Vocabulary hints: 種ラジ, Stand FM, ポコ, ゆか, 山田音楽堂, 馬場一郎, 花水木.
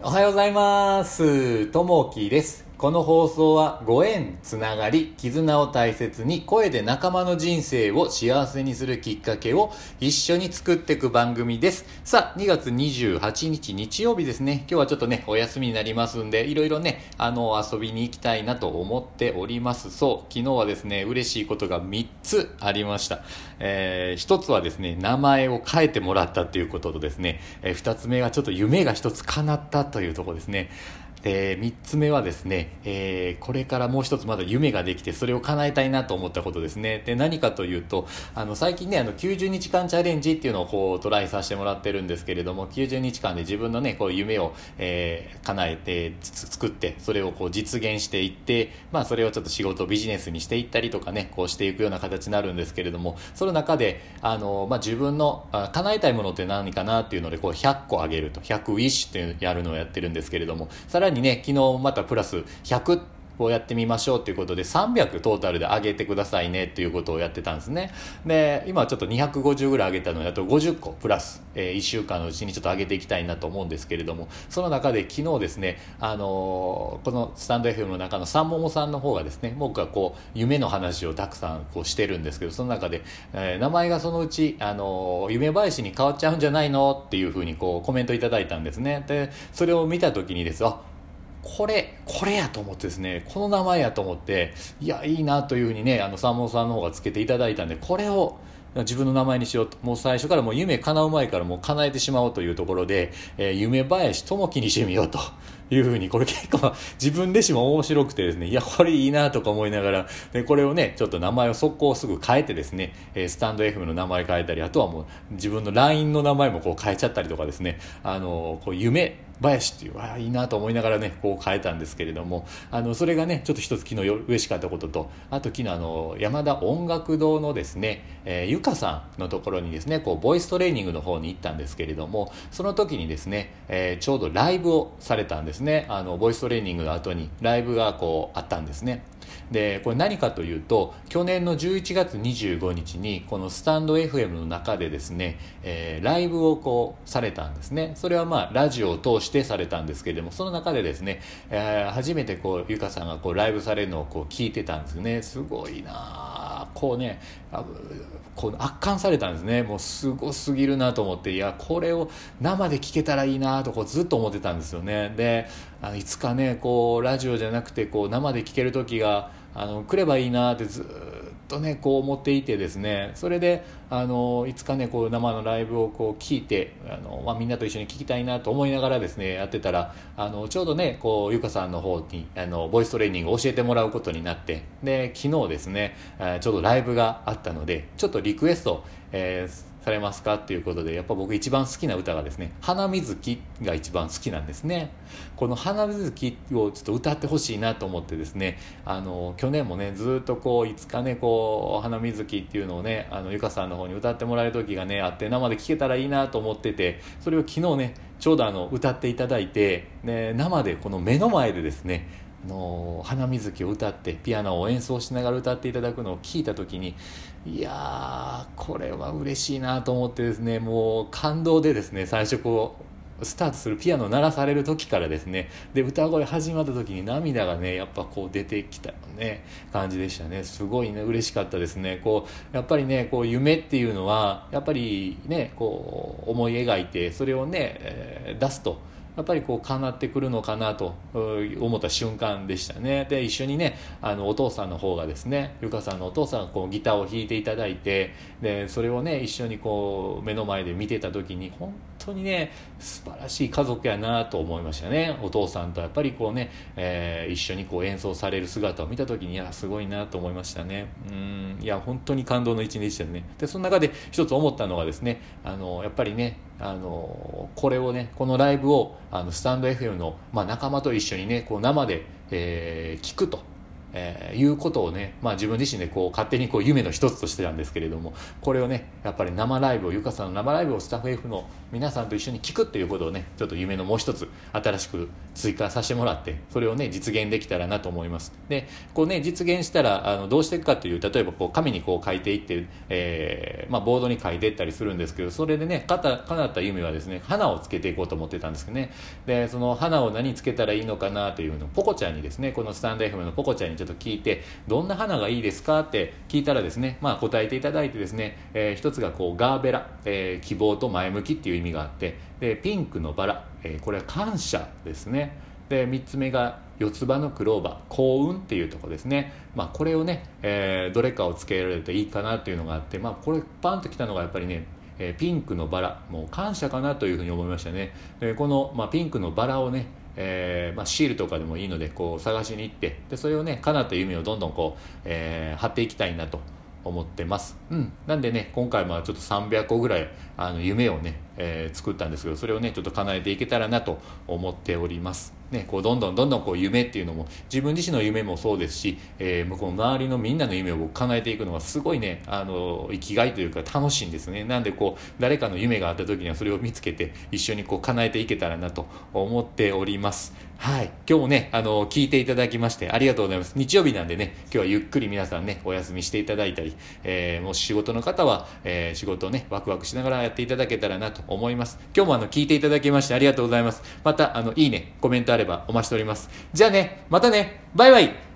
おはようございます。ともきです。この放送はご縁、つながり、絆を大切に声で仲間の人生を幸せにするきっかけを一緒に作っていく番組です。さあ、2月28日日曜日ですね。今日はちょっとね、お休みになりますんで、いろいろね、遊びに行きたいなと思っております。そう、昨日はですね、嬉しいことが3つありました。1つはですね、名前を変えてもらったということとですね、2つ目はちょっと夢が1つ叶ったというところですね。3つ目はですね、これからもう一つまだ夢ができて、それを叶えたいなと思ったことですね。で、何かというと、最近ね、90日間チャレンジっていうのをこうトライさせてもらってるんですけれども、90日間で自分のね、こう夢を、叶えて、作って、それをこう実現していって、まあそれをちょっと仕事、ビジネスにしていったりとかね、こうしていくような形になるんですけれども、その中で、まあ自分の叶えたいものって何かなっていうので、こう100個あげると、100ウィッシュっていうやるのをやってるんですけれども、さらに昨日またプラス100をやってみましょうということで300トータルで上げてくださいねということをやってたんですね。で、今ちょっと250ぐらい上げたので、あと50個プラス、1週間のうちにちょっと上げていきたいなと思うんですけれども、その中で昨日ですね、このスタンド FM の中のさんももさんの方がですね、僕はこう夢の話をたくさんこうしてるんですけど、その中で、名前がそのうち、夢林に変わっちゃうんじゃないのっていうふうにこうコメントいただいたんですね。で、それを見た時にですよ、これやと思ってですね、この名前やと思って、いや、いいなというふうにね、サーモンさんの方がつけていただいたんで、これを自分の名前にしようと。もう最初からもう夢叶う前からもう叶えてしまおうというところで、夢林ともきにしてみようというふうに、これ結構自分でしも面白くてですね、いや、これいいなとか思いながら、で、これをね、ちょっと名前を速攻すぐ変えてですね、スタンド FM の名前変えたり、あとはもう自分の LINE の名前もこう変えちゃったりとかですね、こう夢林っていう、いいなと思いながらね、こう変えたんですけれども、それがね、ちょっと一つ昨日嬉しかったことと、あと昨日山田音楽堂のですね、ゆかさんのところにですね、こうボイストレーニングの方に行ったんですけれども、その時にですね、ちょうどライブをされたんですね。ボイストレーニングの後にライブがこうあったんですね。で、これ何かというと、去年の11月25日にこのスタンド FM の中でですね、ライブをこうされたんですね。それはまあラジオを通してされたんですけれども、その中でですね、初めてこうゆかさんがこうライブされるのをこう聞いてたんですね。すごいな、こうね、こう圧巻されたんですね。もうすごすぎるなと思って、いや、これを生で聞けたらいいなとこうずっと思ってたんですよね。で、いつかね、こうラジオじゃなくてこう生で聞ける時が来ればいいなってずっとねこう思っていてですね、それでいつかねこう生のライブをこう聞いてまあ、みんなと一緒に聞きたいなと思いながらですねやってたら、ちょうどねこうゆかさんの方にボイストレーニングを教えてもらうことになって、で、昨日ですねちょうどライブがあったので、ちょっとリクエスト、されますかっていうことで、やっぱ僕一番好きな歌がですね、花水木が一番好きなんですね。この花水木をちょっと歌ってほしいなと思ってですね、去年もねずっとこういつかねこう花水木っていうのをねゆかさんの方に歌ってもらえる時がねあって、生で聴けたらいいなと思ってて、それを昨日ねちょうど歌っていただいて、ね、生でこの目の前でですね花水木を歌ってピアノを演奏しながら歌っていただくのを聞いた時に、いやー、これは嬉しいなと思ってですね、もう感動でですね、最初こうスタートするピアノを鳴らされる時からですね、で、歌声始まった時に涙がねやっぱこう出てきたね感じでしたね。すごいね嬉しかったですね。こうやっぱりねこう夢っていうのはやっぱりねこう思い描いてそれをね、出すとやっぱりこう叶ってくるのかなと思った瞬間でしたね。で、一緒にねお父さんの方がですね、ゆかさんのお父さんがこうギターを弾いていただいて、で、それをね一緒にこう目の前で見てた時に本当にね素晴らしい家族やなと思いましたね。お父さんとやっぱりこうね、一緒にこう演奏される姿を見た時に、いや、すごいなと思いましたね。いや、本当に感動の一日でしたね。で、その中で一つ思ったのがですね、やっぱりねこれをね、このライブをスタンド FM の、まあ、仲間と一緒にねこう生で、聞くということをね、まあ、自分自身でこう勝手にこう夢の一つとしてなんですけれども、これをねやっぱり生ライブを、ゆかさんの生ライブをスタッフ F の皆さんと一緒に聞くっていうことをね、ちょっと夢のもう一つ新しく追加させてもらって、それをね実現できたらなと思います。でこうね実現したらどうしていくかという、例えばこう紙にこう書いていって、まあ、ボードに書いていったりするんですけど、それでね叶った夢はですね、花をつけていこうと思ってたんですけどね。でその花を何つけたらいいのかなというのをポコちゃんにですね、このスタンド FM のポコちゃんにちょっと聞いて、どんな花がいいですかって聞いたらですね、まあ、答えていただいてですね、一つがこうガーベラ、希望と前向きっていう意味があって、でピンクのバラ、これは感謝ですね。で3つ目が四つ葉のクローバー、幸運っていうところですね。まあ、これをね、どれかをつけられるといいかなっていうのがあって、まあ、これパンときたのがやっぱりねピンクのバラ、もう感謝かなというふうに思いましたね。でこの、まあ、ピンクのバラをねまあ、シールとかでもいいのでこう探しに行って、でそれをね叶った夢をどんどんこう、貼っていきたいなと思ってます、なんでね今回はちょっと300個ぐらい夢をね、作ったんですけど、それをねちょっと叶えていけたらなと思っておりますね。こうどんどんこう夢っていうのも、自分自身の夢もそうですし、この周りのみんなの夢を僕叶えていくのがすごいね生きがいというか楽しいんですね。なんでこう誰かの夢があった時にはそれを見つけて一緒にこう叶えていけたらなと思っております。はい、今日もね聞いていただきましてありがとうございます。日曜日なんでね、今日はゆっくり皆さんねお休みしていただいたり、もし仕事の方は、仕事をねワクワクしながらやっていただけたらなと思います。今日も聞いていただきましてありがとうございます。またいいねコメントあればお待ちしております。じゃあね、またね、バイバイ。